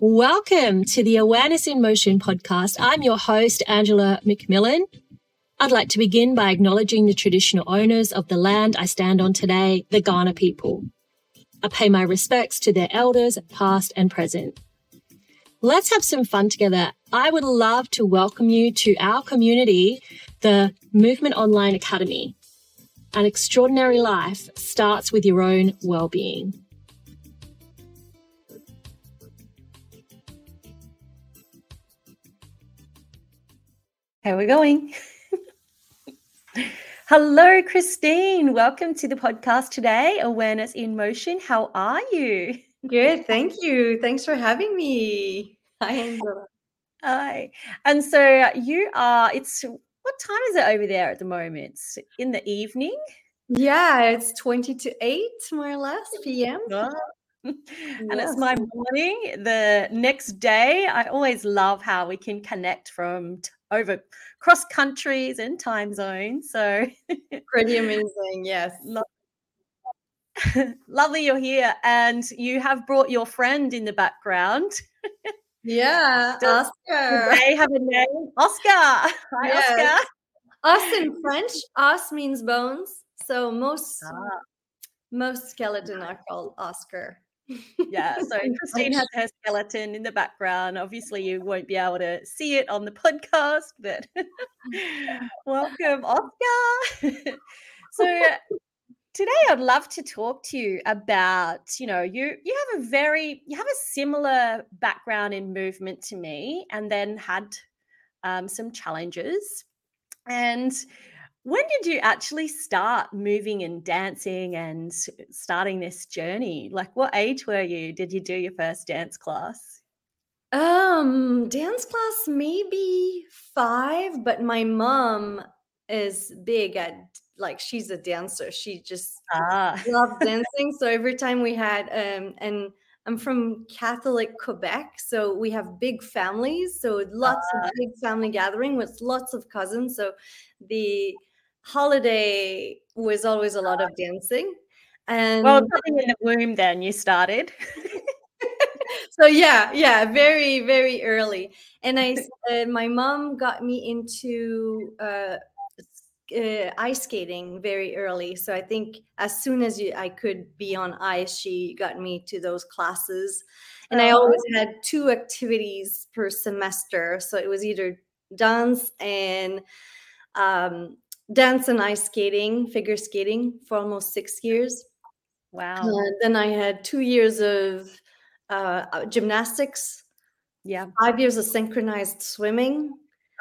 Welcome to the Awareness in Motion podcast. I'm your host, Angela McMillan. I'd like to begin by acknowledging the traditional owners of the land I stand on today, the Kaurna people. I pay my respects to their elders, past and present. Let's have some fun together. I would love to welcome you to our community, the Movement Online Academy. An extraordinary life starts with your own well-being. How are we going? Hello, Christine. Welcome to the podcast today, Awareness in Motion. How are you? Good, thank you. Thanks for having me. Hi, Angela. Hi. And so what time is it over there at the moment? It's in the evening? Yeah, it's 20 to 8, more or less, p.m. Yeah. And it's my morning the next day. I always love how we can connect from over cross countries and time zones. So pretty amazing. Yes. Lovely you're here. And you have brought your friend in the background. Yeah. Oscar. They have a name. Oscar. Hi, yes. Oscar. Os in French. Os means bones. So most skeleton are called Oscar. Yeah, so Christine has her skeleton in the background. Obviously, you won't be able to see it on the podcast, but welcome, Oscar. So today I'd love to talk to you about, you have a similar background in movement to me, and then had some challenges. And when did you actually start moving and dancing and starting this journey? Like, what age were you? Did you do your first dance class? Dance class, maybe 5, but my mom is big at, like, she's a dancer. She just loves dancing. So every time we had, and I'm from Catholic Quebec, so we have big families. So lots of big family gathering with lots of cousins. So the holiday was always a lot of dancing. And well, probably in the womb then you started. So yeah, very, very early. And my mom got me into ice skating very early. So I think as soon as I could be on ice, she got me to those classes. And I always had 2 activities per semester. So it was either dance and ice skating, figure skating for almost 6 years. Wow. And then I had 2 years of gymnastics. Yeah. 5 years of synchronized swimming.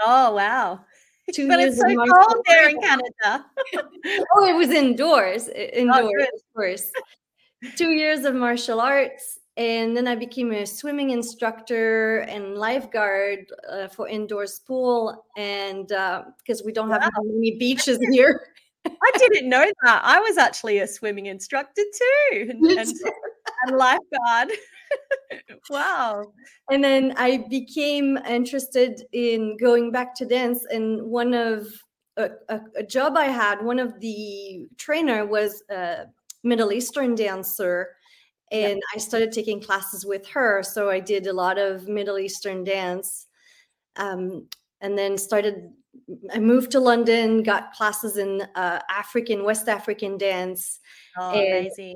Oh, wow. But it's so cold there in Canada. Oh, it was indoors, of course. 2 years of martial arts. And then I became a swimming instructor and lifeguard for indoor pool. And because we don't have many beaches here. I didn't know that. I was actually a swimming instructor too. And lifeguard. Wow. And then I became interested in going back to dance. And one of a job I had, one of the trainer was a Middle Eastern dancer. And I started taking classes with her. So I did a lot of Middle Eastern dance. And then I moved to London, got classes in West African dance. Oh, amazing.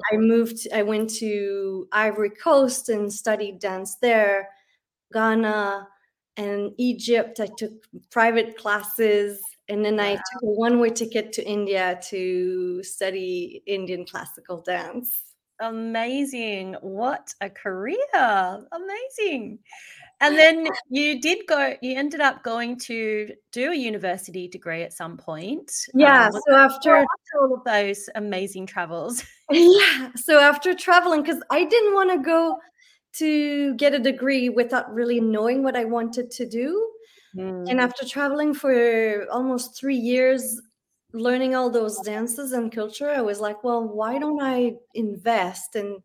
I went to Ivory Coast and studied dance there, Ghana and Egypt. I took private classes, and then I took a one-way ticket to India to study Indian classical dance. Amazing. What a career. Amazing. And then you ended up going to do a university degree at some point. Yeah. So after all of those amazing travels. Yeah. So after traveling, because I didn't want to go to get a degree without really knowing what I wanted to do. Mm. And after traveling for almost 3 years, learning all those dances and culture, I was like, well, why don't I invest? And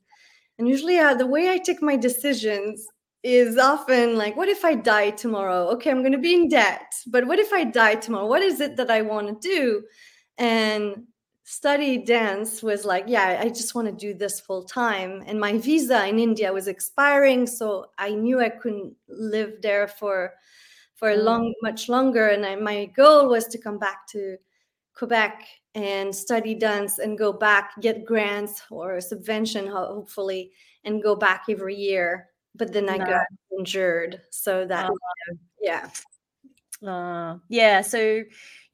usually the way I take my decisions is often like, what if I die tomorrow? Okay, I'm going to be in debt, but what if I die tomorrow? What is it that I want to do? And studied dance was like, yeah, I just want to do this full time. And my visa in India was expiring, so I knew I couldn't live there for much longer. And my goal was to come back to Quebec and study dance and go back, get grants or subvention, hopefully, and go back every year. But then I got injured. So that, So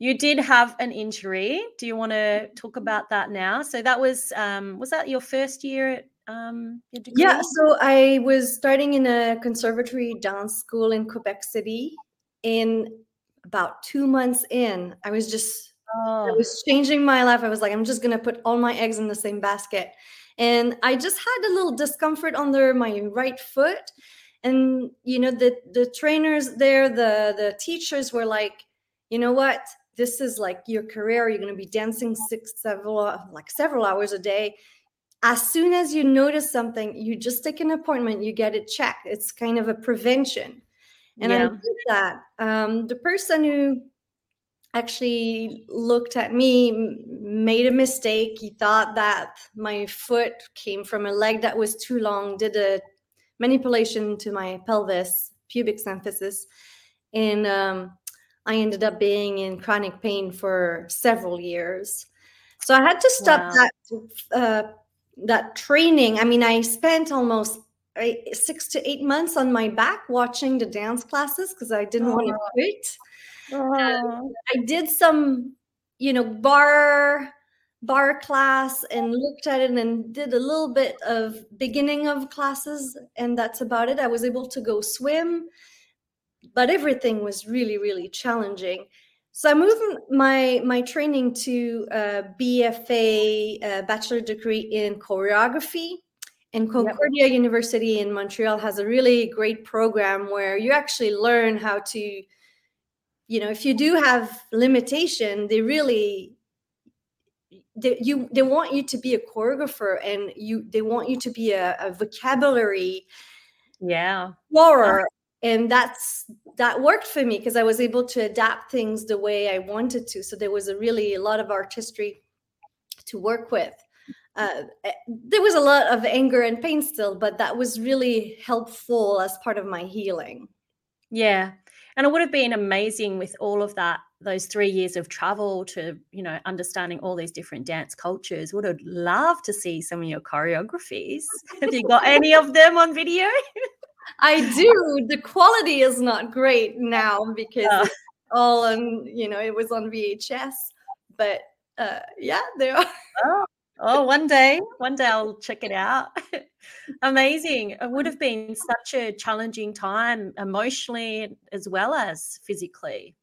you did have an injury. Do you want to talk about that now? So that was that your first year at your degree? Yeah, so I was starting in a conservatory dance school in Quebec City. In about 2 months in, I was just, I was changing my life. I was like, I'm just going to put all my eggs in the same basket. And I just had a little discomfort under my right foot. And, you know, the trainers there, the teachers were like, you know what, this is like your career. You're going to be dancing several hours a day. As soon as you notice something, you just take an appointment, you get it checked. It's kind of a prevention. And I did that. The person who actually looked at me made a mistake. He thought that my foot came from a leg that was too long, did a manipulation to my pelvis, pubic symphysis, and I ended up being in chronic pain for several years. So I had to stop that training. I mean, I spent almost 6 to 8 months on my back watching the dance classes because I didn't want to quit. I did some, you know, bar class and looked at it and did a little bit of beginning of classes, and that's about it. I was able to go swim, but everything was really, really challenging. So I moved my training to BFA, bachelor degree in choreography. And Concordia University in Montreal has a really great program where you actually learn how to, you know, if you do have limitation, they really, they want you to be a choreographer, and they want you to be a vocabulary explorer. And that worked for me because I was able to adapt things the way I wanted to. So there was a lot of artistry to work with. There was a lot of anger and pain still, but that was really helpful as part of my healing. Yeah. And it would have been amazing with all of that, those 3 years of travel to, you know, understanding all these different dance cultures. Would have loved to see some of your choreographies. Have you got any of them on video? I do. The quality is not great now because it's all on, you know, it was on VHS, but yeah, they are. Oh, one day I'll check it out. Amazing. It would have been such a challenging time emotionally as well as physically.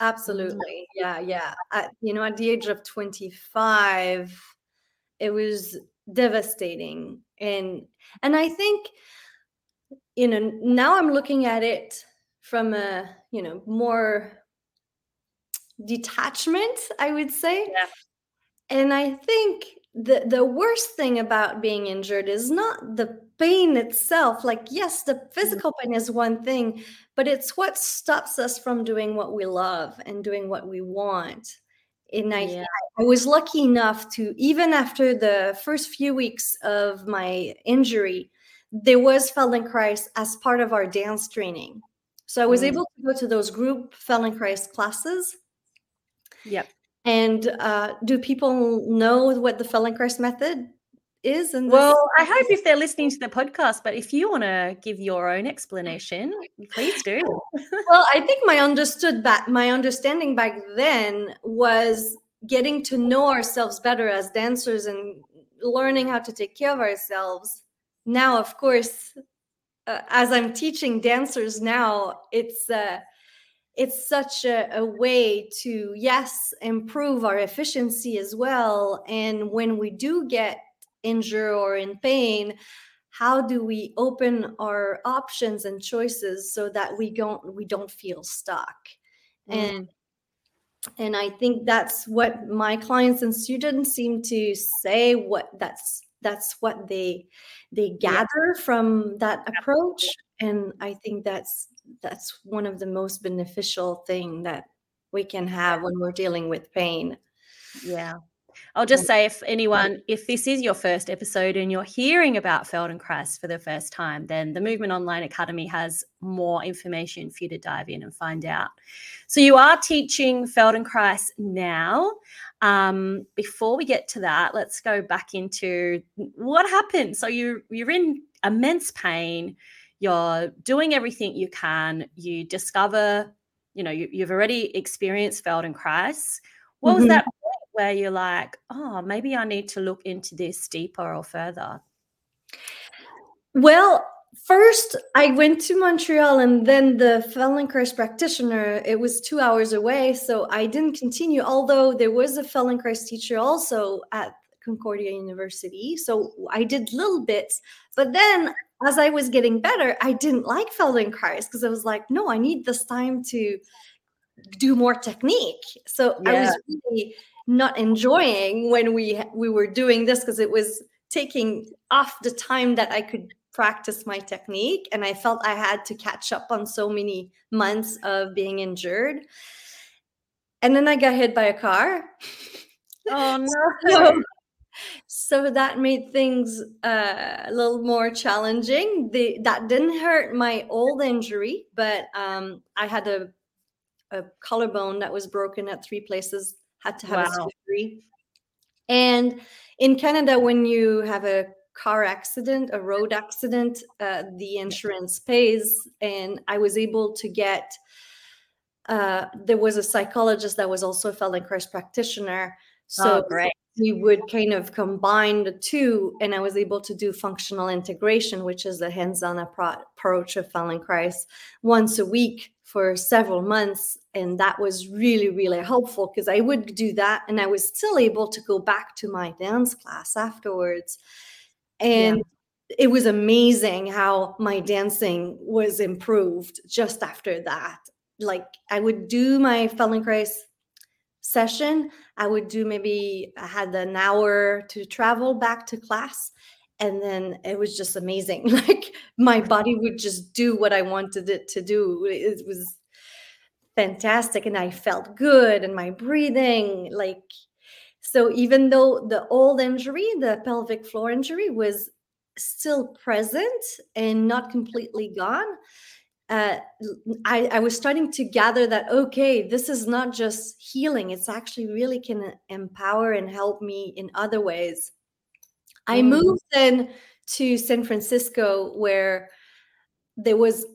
Absolutely. Yeah, yeah. At the age of 25, it was devastating. And I think, you know, now I'm looking at it from a, you know, more detachment, I would say. Yeah. And I think the worst thing about being injured is not the pain itself. Like, yes, the physical pain is one thing, but it's what stops us from doing what we love and doing what we want. And I was lucky enough to, even after the first few weeks of my injury, there was Feldenkrais as part of our dance training. So I was able to go to those group Feldenkrais classes. Yep. And do people know what the Feldenkrais method is? Well, I hope if they're listening to the podcast, but if you want to give your own explanation, please do. Well, I think my understanding back then was getting to know ourselves better as dancers and learning how to take care of ourselves. Now, of course, as I'm teaching dancers now, it's such a way to, yes, improve our efficiency as well. And when we do get injured or in pain, how do we open our options and choices so that we don't feel stuck? And I think that's what my clients and students seem to say. That's what they gather from that approach. And I think that's one of the most beneficial thing that we can have when we're dealing with pain. Yeah. I'll just say, if anyone, if this is your first episode and you're hearing about Feldenkrais for the first time, then the Movement Online Academy has more information for you to dive in and find out. So you are teaching Feldenkrais now. Before we get to that, let's go back into what happened. So you're in immense pain. You're doing everything you can. You discover, you know, you've already experienced Feldenkrais. What was that point where you're like, oh, maybe I need to look into this deeper or further? Well, first I went to Montreal, and then the Feldenkrais practitioner, it was 2 hours away. So I didn't continue, although there was a Feldenkrais teacher also at Concordia University. So I did little bits, but then as I was getting better, I didn't like Feldenkrais because I was like, no, I need this time to do more technique. So I was really not enjoying when we were doing this, because it was taking off the time that I could practice my technique. And I felt I had to catch up on so many months of being injured. And then I got hit by a car. Oh, no. So that made things a little more challenging. That didn't hurt my old injury, but I had a collarbone that was broken at 3 places, had to have a surgery. And in Canada, when you have a car accident, a road accident, the insurance pays. And I was able to get, there was a psychologist that was also a Feldenkrais practitioner. So great. We would kind of combine the two, and I was able to do functional integration, which is the hands-on approach of Feldenkrais, once a week for several months. And that was really, really helpful, because I would do that and I was still able to go back to my dance class afterwards. And it was amazing how my dancing was improved just after that. Like, I would do my Feldenkrais session, I would do maybe, I had an hour to travel back to class, and then it was just amazing. Like, my body would just do what I wanted it to do. It was fantastic, and I felt good, and my breathing, like, so even though the old injury, the pelvic floor injury, was still present and not completely gone, I was starting to gather that, okay, this is not just healing. It's actually really can empower and help me in other ways. I moved then to San Francisco, where there was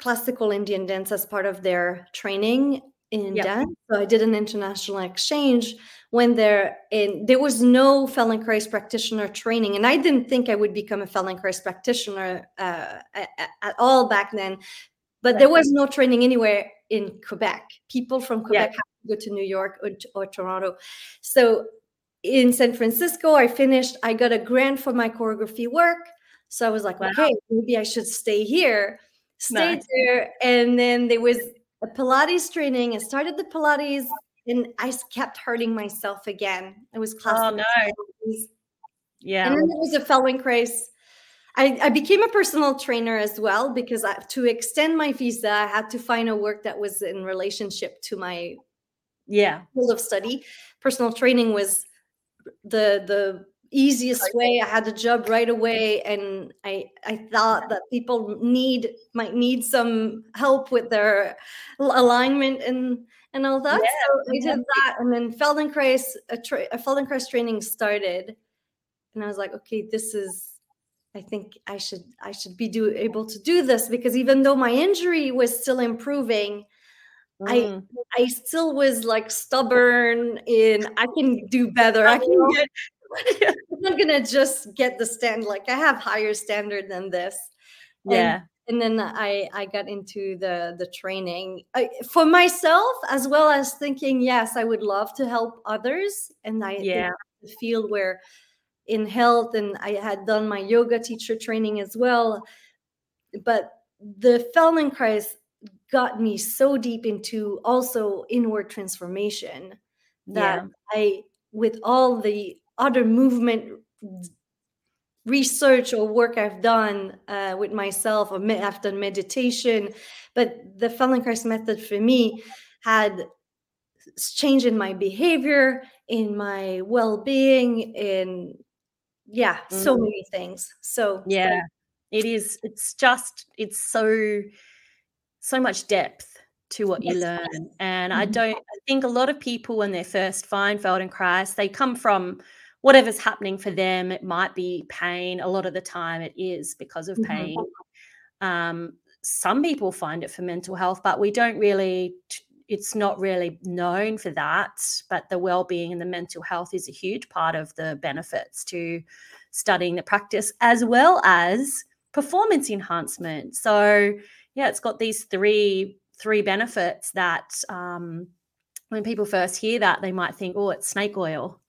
classical Indian dance as part of their training in dance. So I did an international exchange, went there, and there was no Feldenkrais practitioner training. And I didn't think I would become a Feldenkrais practitioner at all back then, but there was no training anywhere in Quebec. People from Quebec had to go to New York or Toronto. So in San Francisco, I finished, I got a grant for my choreography work. So I was like, okay, maybe I should stay here, there. And then there was a Pilates training. I started the Pilates, and I kept hurting myself again. It was classical. Oh, no. Yeah. And then there was a Feldenkrais. I became a personal trainer as well, because to extend my visa, I had to find a work that was in relationship to my field of study. Personal training was the easiest way. I had a job right away, and I thought that people might need some help with their alignment and all that. So I did that, and then Feldenkrais a Feldenkrais training started, and I was like, okay, this is, I think I should be able to do this, because even though my injury was still improving, I still was like stubborn in I can do better. I'm not gonna just get the stand. Like, I have higher standard than this. And then I got into the training for myself, as well as thinking, yes, I would love to help others. And I the field where in health, and I had done my yoga teacher training as well. But the Feldenkrais got me so deep into also inward transformation that I, with all the other movement research or work I've done with myself, or I've done meditation, but the Feldenkrais method for me had changed in my behavior, in my well-being, in so many things. So it is. It's so much depth to what you learn. And I think a lot of people, when they first find Feldenkrais, they come from whatever's happening for them. It might be pain. A lot of the time it is because of pain. Some people find it for mental health, but we don't really, it's not really known for that. But the well-being and the mental health is a huge part of the benefits to studying the practice, as well as performance enhancement. So it's got these three benefits that when people first hear that, they might think, oh, it's snake oil.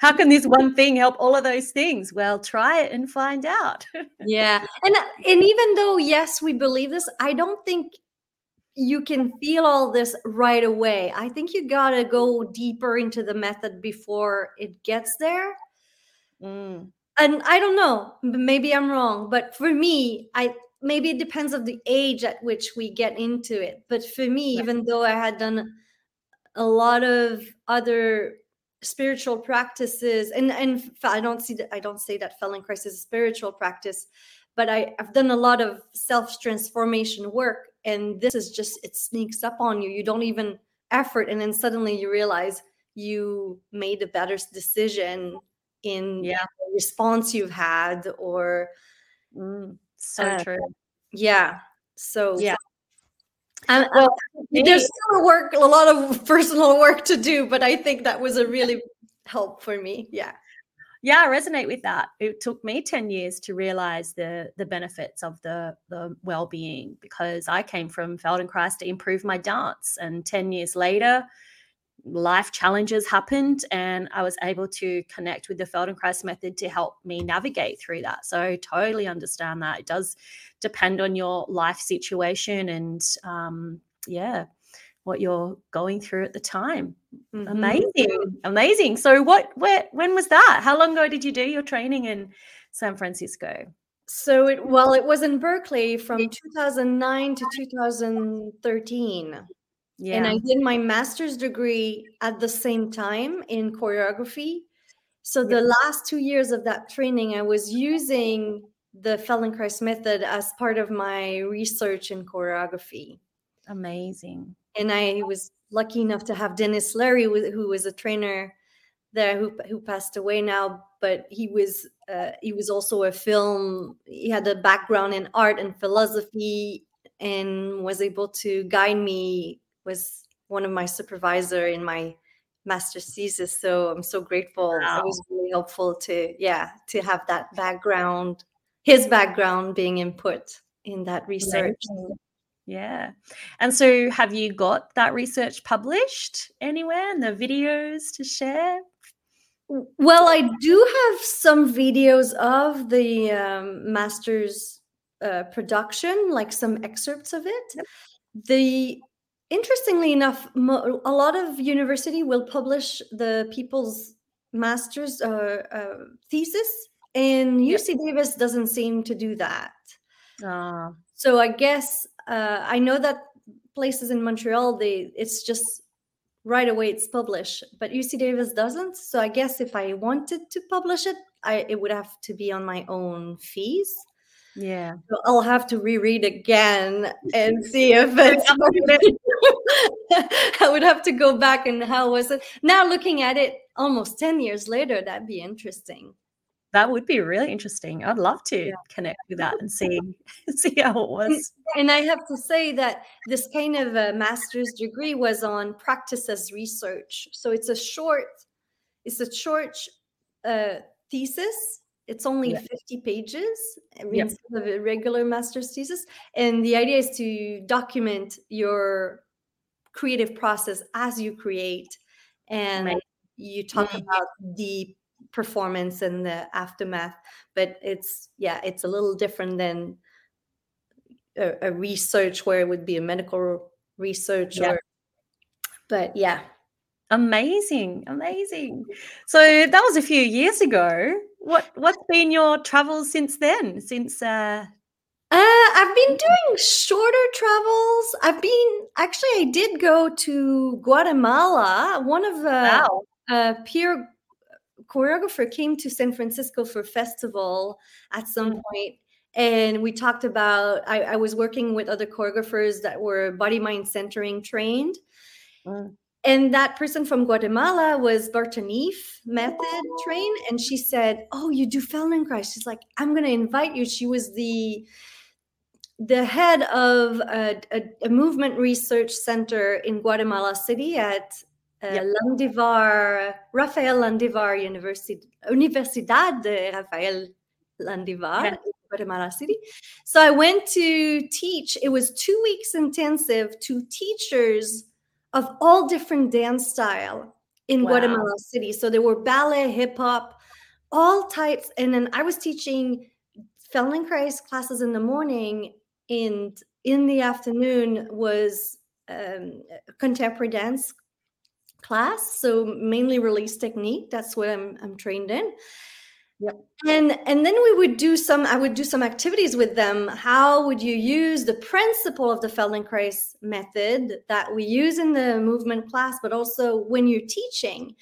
How can this one thing help all of those things? Well, try it and find out. And even though, yes, we believe this, I don't think you can feel all this right away. I think you got to go deeper into the method before it gets there. And I don't know, maybe I'm wrong, but for me, maybe it depends on the age at which we get into it. But for me, even though I had done a lot of other spiritual practices, and I don't say that Feldenkrais is a spiritual practice, but I've done a lot of self-transformation work, and this is just, it sneaks up on you. You don't even effort, and then suddenly you realize you made a better decision in the response you've had, or... So true. There's still a lot of personal work to do, but I think that was a really help for me. I resonate with that. It took me 10 years to realize the benefits of the well-being, because I came from Feldenkrais to improve my dance, and 10 years later life challenges happened, and I was able to connect with the Feldenkrais method to help me navigate through that. So I totally understand that. It does depend on your life situation and, what you're going through at the time. Amazing. So when was that? How long ago did you do your training in San Francisco? So it was in Berkeley from 2009 to 2013. Yeah. And I did my master's degree at the same time in choreography. So the last 2 years of that training, I was using the Feldenkrais method as part of my research in choreography. Amazing. And I was lucky enough to have Dennis Larry, who was a trainer there who passed away now, but he was also a film. He had a background in art and philosophy and was able to guide me. Was one of my supervisor in my master's thesis. So I'm so grateful. Wow. It was really helpful to have that background, his background being input in that research. Yeah. And so have you got that research published anywhere and the videos to share? Well, I do have some videos of the master's production, like some excerpts of it. Yep. Interestingly enough, a lot of university will publish the people's master's thesis, and UC Davis doesn't seem to do that. So I guess I know that places in Montreal, it's just right away it's published, but UC Davis doesn't. So I guess if I wanted to publish it, it would have to be on my own fees. Yeah, so I'll have to reread again and see if it's. I would have to go back and how was it? Now looking at it almost 10 years later, that'd be interesting. That would be really interesting. I'd love to connect with that and see how it was. And I have to say that this kind of a master's degree was on practice as research. So it's a short thesis. It's only 50 pages instead of a regular master's thesis. And the idea is to document your creative process as you create. And you talk about the performance and the aftermath. But it's a little different than a research where it would be a medical research. But Amazing. So that was a few years ago. What's been your travels since then? Since I've been doing shorter travels. I did go to Guatemala. One of a peer choreographer came to San Francisco for festival at some point. And we talked about, I was working with other choreographers that were body mind centering trained. And that person from Guatemala was Bartanif method trained. And she said, oh, you do Feldenkrais. She's like, I'm going to invite you. She was the head of a movement research center in Guatemala City at Landivar, Rafael Landivar University, Universidad de Rafael Landivar, in Guatemala City. So I went to teach. It was 2 weeks intensive to teachers of all different dance style in Guatemala City. So there were ballet, hip hop, all types. And then I was teaching Feldenkrais classes in the morning, and in the afternoon was contemporary dance class, so mainly release technique. That's what I'm trained in. Yep. And then we would do some, I would do some activities with them. How would you use the principle of the Feldenkrais method that we use in the movement class, but also when you're teaching?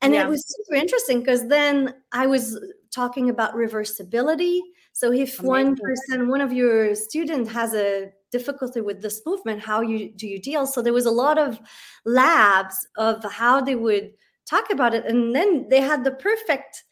And it was super interesting because then I was talking about reversibility. So if one person, one of your students has a difficulty with this movement, how do you deal? So there was a lot of labs of how they would talk about it. And then they had the perfect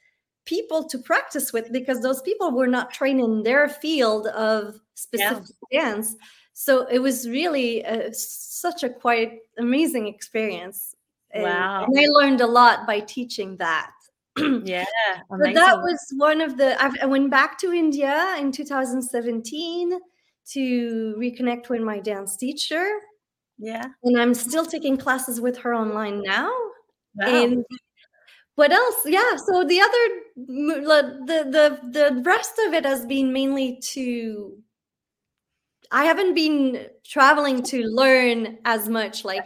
people to practice with because those people were not trained in their field of specific dance. So it was really such a quite amazing experience. Wow. And I learned a lot by teaching that. Yeah. Amazing. So that was one of the, I went back to India in 2017 to reconnect with my dance teacher. Yeah. And I'm still taking classes with her online now. Wow. And what else? Yeah. So the other, the rest of it has been mainly to, I haven't been traveling to learn as much, like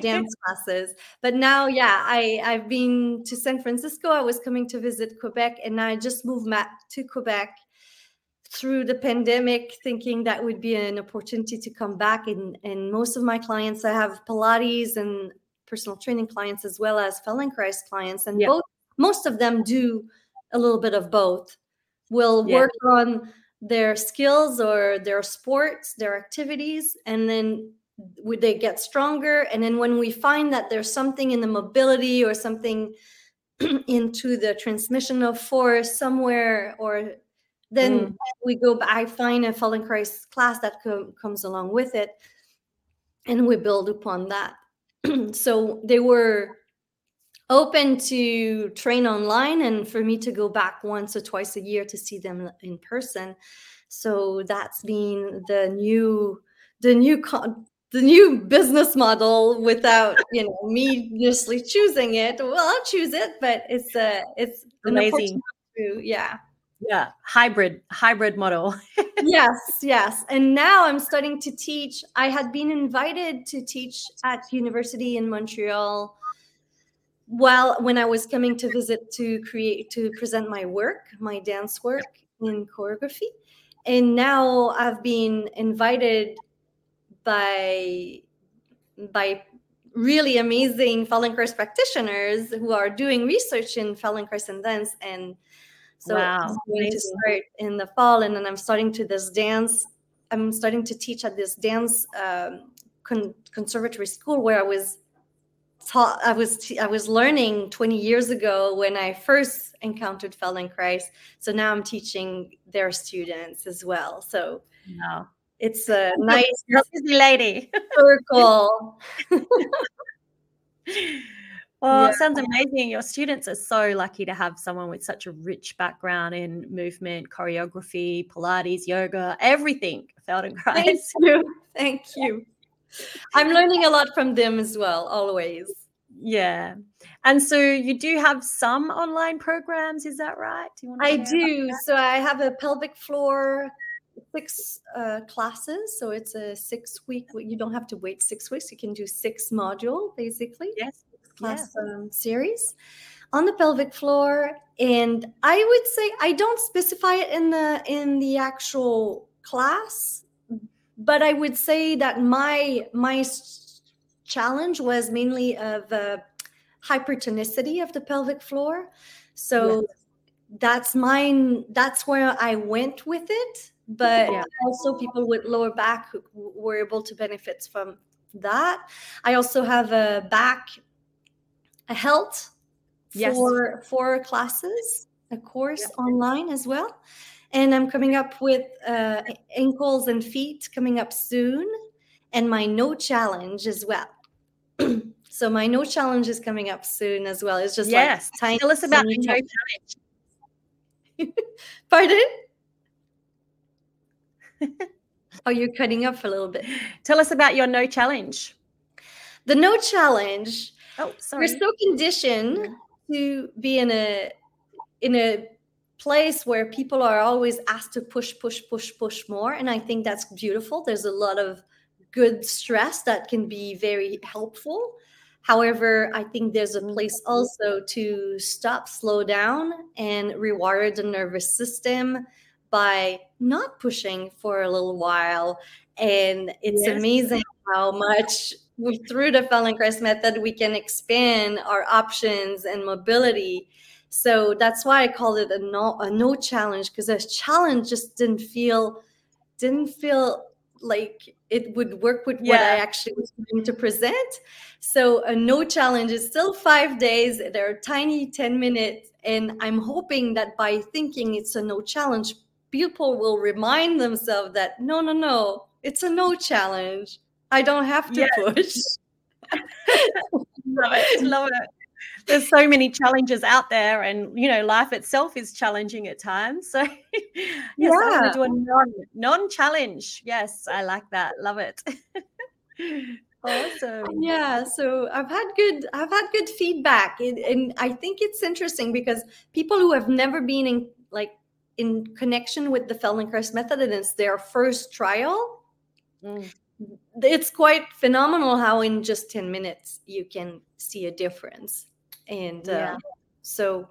dance classes. But now, I've been to San Francisco. I was coming to visit Quebec, and I just moved back to Quebec through the pandemic, thinking that would be an opportunity to come back. And most of my clients, I have Pilates and personal training clients as well as Feldenkrais clients. And most of them do a little bit of both. Will work on their skills or their sports, their activities, and then they get stronger. And then when we find that there's something in the mobility or something into the transmission of force somewhere, or then we go, I find a Feldenkrais class that comes along with it, and we build upon that. So they were open to train online and for me to go back once or twice a year to see them in person. So that's been the new business model without me justly choosing it. Well, I'll choose it, but it's amazing. Yeah, hybrid model. Yes. And now I'm starting to teach. I had been invited to teach at university in Montreal when I was coming to visit to present my work, my dance work in choreography. And now I've been invited by really amazing Feldenkrais practitioners who are doing research in Feldenkrais and dance. And so I'm going to start in the fall, and then I'm starting to teach at this dance conservatory school where I was taught. I was learning 20 years ago when I first encountered Feldenkrais. So now I'm teaching their students as well. So it's a nice lady circle. Well, it sounds amazing. Your students are so lucky to have someone with such a rich background in movement, choreography, Pilates, yoga, everything, Feldenkrais. Thank you. I'm learning a lot from them as well, always. Yeah. And so you do have some online programs, is that right? Do you want to I do. So I have a pelvic floor 6 classes. So it's a 6-week. You don't have to wait 6 weeks. You can do 6 module, basically. Yes. Class series on the pelvic floor, and I would say I don't specify it in the actual class, but I would say that my challenge was mainly of hypertonicity of the pelvic floor. So that's mine. That's where I went with it. But also people with lower back were able to benefit from that. I also have a back, a health for 4 classes, a course online as well. And I'm coming up with ankles and feet coming up soon. And my no challenge as well. So my no challenge is coming up soon as well. It's just like tiny. Tell us about the no challenge. Pardon? Oh, you're cutting up for a little bit. Tell us about your no challenge. The no challenge. Oh, sorry. We're so conditioned to be in a place where people are always asked to push more, and I think that's beautiful. There's a lot of good stress that can be very helpful. However, I think there's a place also to stop, slow down, and rewire the nervous system by not pushing for a little while. And it's amazing how much through the Feldenkrais method, we can expand our options and mobility. So that's why I called it a no challenge, because a challenge just didn't feel like it would work with what I actually was going to present. So a no challenge is still 5 days. They're tiny 10 minutes. And I'm hoping that by thinking it's a no challenge, people will remind themselves that, no, it's a no challenge. I don't have to push. Love it. There's so many challenges out there, and life itself is challenging at times. So I'm going to do a non-challenge. Yes, I like that. Love it. Awesome. Yeah. So I've had good feedback, and I think it's interesting because people who have never been in connection with the Feldenkrais method, and it's their first trial. Mm. It's quite phenomenal how in just 10 minutes you can see a difference. And so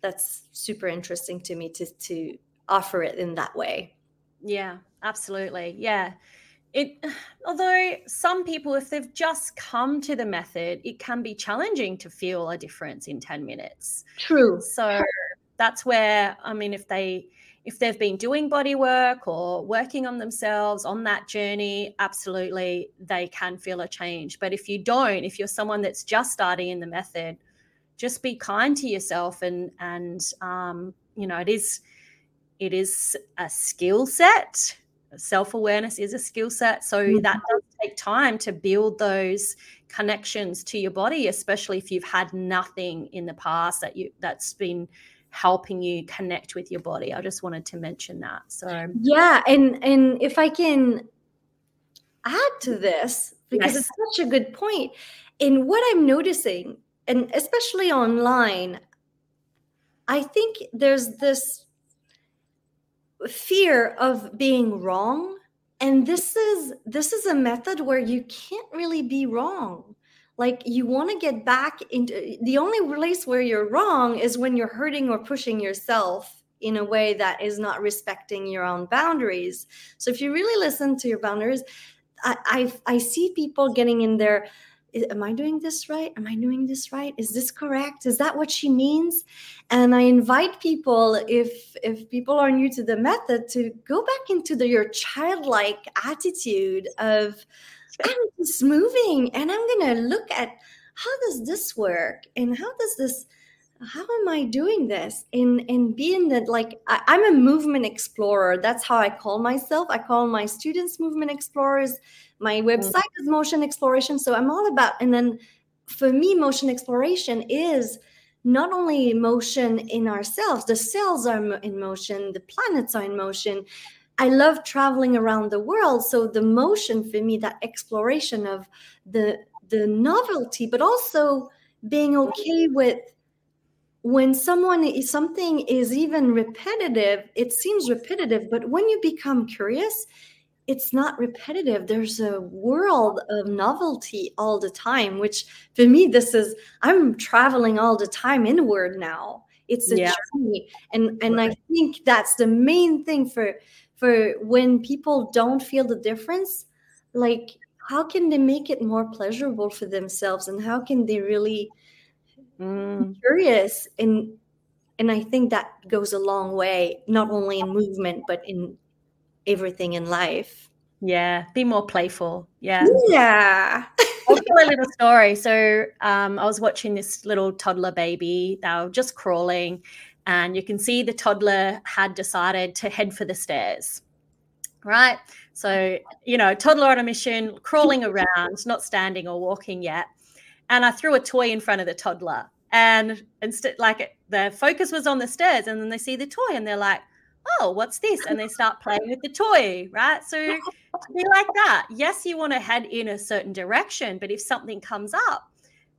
that's super interesting to me to offer it in that way. Yeah, absolutely. Yeah. Although some people, if they've just come to the method, it can be challenging to feel a difference in 10 minutes. True. So that's where, if they've been doing body work or working on themselves on that journey, absolutely, they can feel a change. But if you're someone that's just starting in the method, just be kind to yourself. And it is a skill set. Self-awareness is a skill set. So that does take time to build those connections to your body, especially if you've had nothing in the past that's been helping you connect with your body. I just wanted to mention that. So and if I can add to this, because it's such a good point. In what I'm noticing, and especially online, I think there's this fear of being wrong, and this is a method where you can't really be wrong. Like, you want to get back into the only place where you're wrong is when you're hurting or pushing yourself in a way that is not respecting your own boundaries. So if you really listen to your boundaries, I see people getting in there. Am I doing this right? Am I doing this right? Is this correct? Is that what she means? And I invite people, if people are new to the method, to go back into your childlike attitude of, I'm just moving, and I'm going to look at how does this work, and how am I doing this? And being that, I'm a movement explorer. That's how I call myself. I call my students movement explorers. My website is Motion Exploration. So I'm all about, and then for me, motion exploration is not only motion in ourselves. The cells are in motion. The planets are in motion. I love traveling around the world. So the motion for me, that exploration of the novelty, but also being okay with when something is even repetitive, it seems repetitive, but when you become curious, it's not repetitive. There's a world of novelty all the time, which for me, I'm traveling all the time inward now. It's a journey. And I think that's the main thing for when people don't feel the difference, how can they make it more pleasurable for themselves, and how can they really curious, and I think that goes a long way, not only in movement but in everything in life. Yeah, be more playful. Yeah. I'll tell a little story. So I was watching this little toddler baby. They were just crawling, and you can see the toddler had decided to head for the stairs, right? So, you know, toddler on a mission, crawling around, not standing or walking yet. And I threw a toy in front of the toddler, and the focus was on the stairs, and then they see the toy and they're like, oh, what's this? And they start playing with the toy, right? So to be like that, yes, you want to head in a certain direction, but if something comes up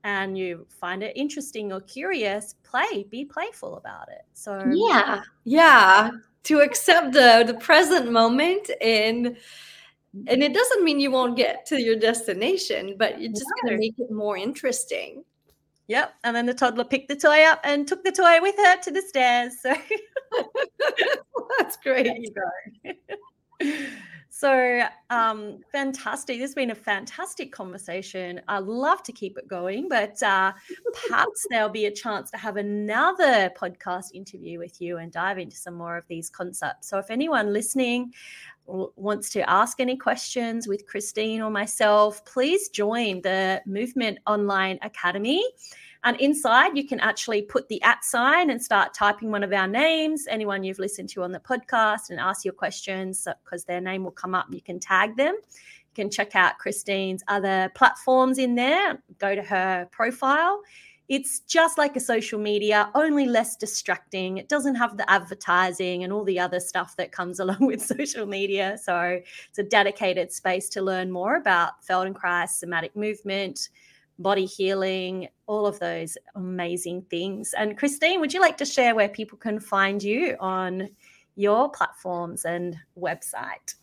and you find it interesting or curious, be playful about it. So yeah, to accept the present moment, and it doesn't mean you won't get to your destination, but you're just going to make it more interesting. Yep. And then the toddler picked the toy up and took the toy with her to the stairs. So that's great. There you go. So fantastic. This has been a fantastic conversation. I'd love to keep it going, but perhaps there'll be a chance to have another podcast interview with you and dive into some more of these concepts. So if anyone listening wants to ask any questions with Christine or myself, please join the Movement Online Academy. And inside, you can actually put the @ and start typing one of our names, anyone you've listened to on the podcast, and ask your questions, because their name will come up. You can tag them. You can check out Christine's other platforms in there. Go to her profile. It's just like a social media, only less distracting. It doesn't have the advertising and all the other stuff that comes along with social media. So it's a dedicated space to learn more about Feldenkrais, somatic movement, body healing, all of those amazing things. And Christine, would you like to share where people can find you on your platforms and website?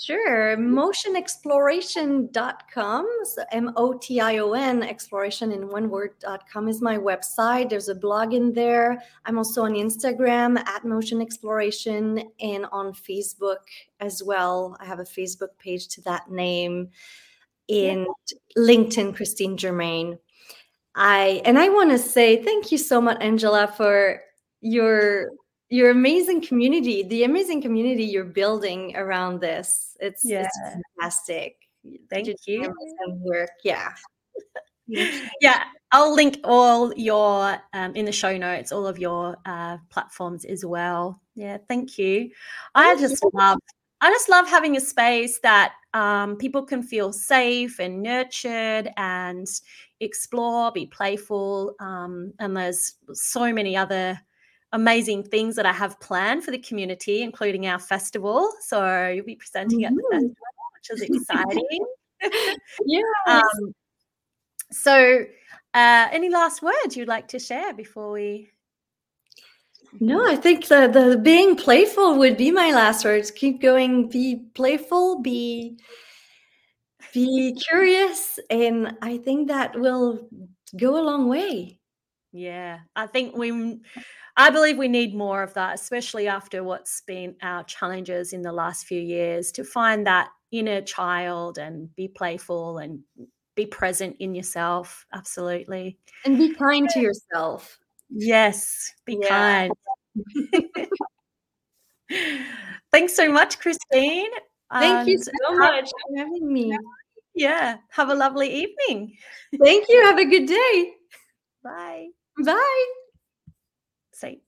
Sure. Motionexploration.com, so MOTION, exploration in one word.com is my website. There's a blog in there. I'm also on Instagram @motionexploration and on Facebook as well. I have a Facebook page to that name, in LinkedIn, Christine Germain. I want to say thank you so much, Angela, for your amazing community, the amazing community you're building around this. It's fantastic. Thank you. Work. Yeah. Yeah. I'll link all your, in the show notes, all of your platforms as well. Yeah. Thank you. I just love having a space that people can feel safe and nurtured and explore, be playful. And there's so many other amazing things that I have planned for the community, including our festival. So you'll be presenting at the festival, which is exciting. Yeah. So any last words you'd like to share before we... No, I think the being playful would be my last words. Keep going, be playful, be curious, and I think that will go a long way. Yeah, I believe we need more of that, especially after what's been our challenges in the last few years, to find that inner child and be playful and be present in yourself. Absolutely. And be kind to yourself. Yes, be kind. Thanks so much, Christine. Thank you so much for having me. Yeah, have a lovely evening. Thank you. Have a good day. Bye. Bye. See.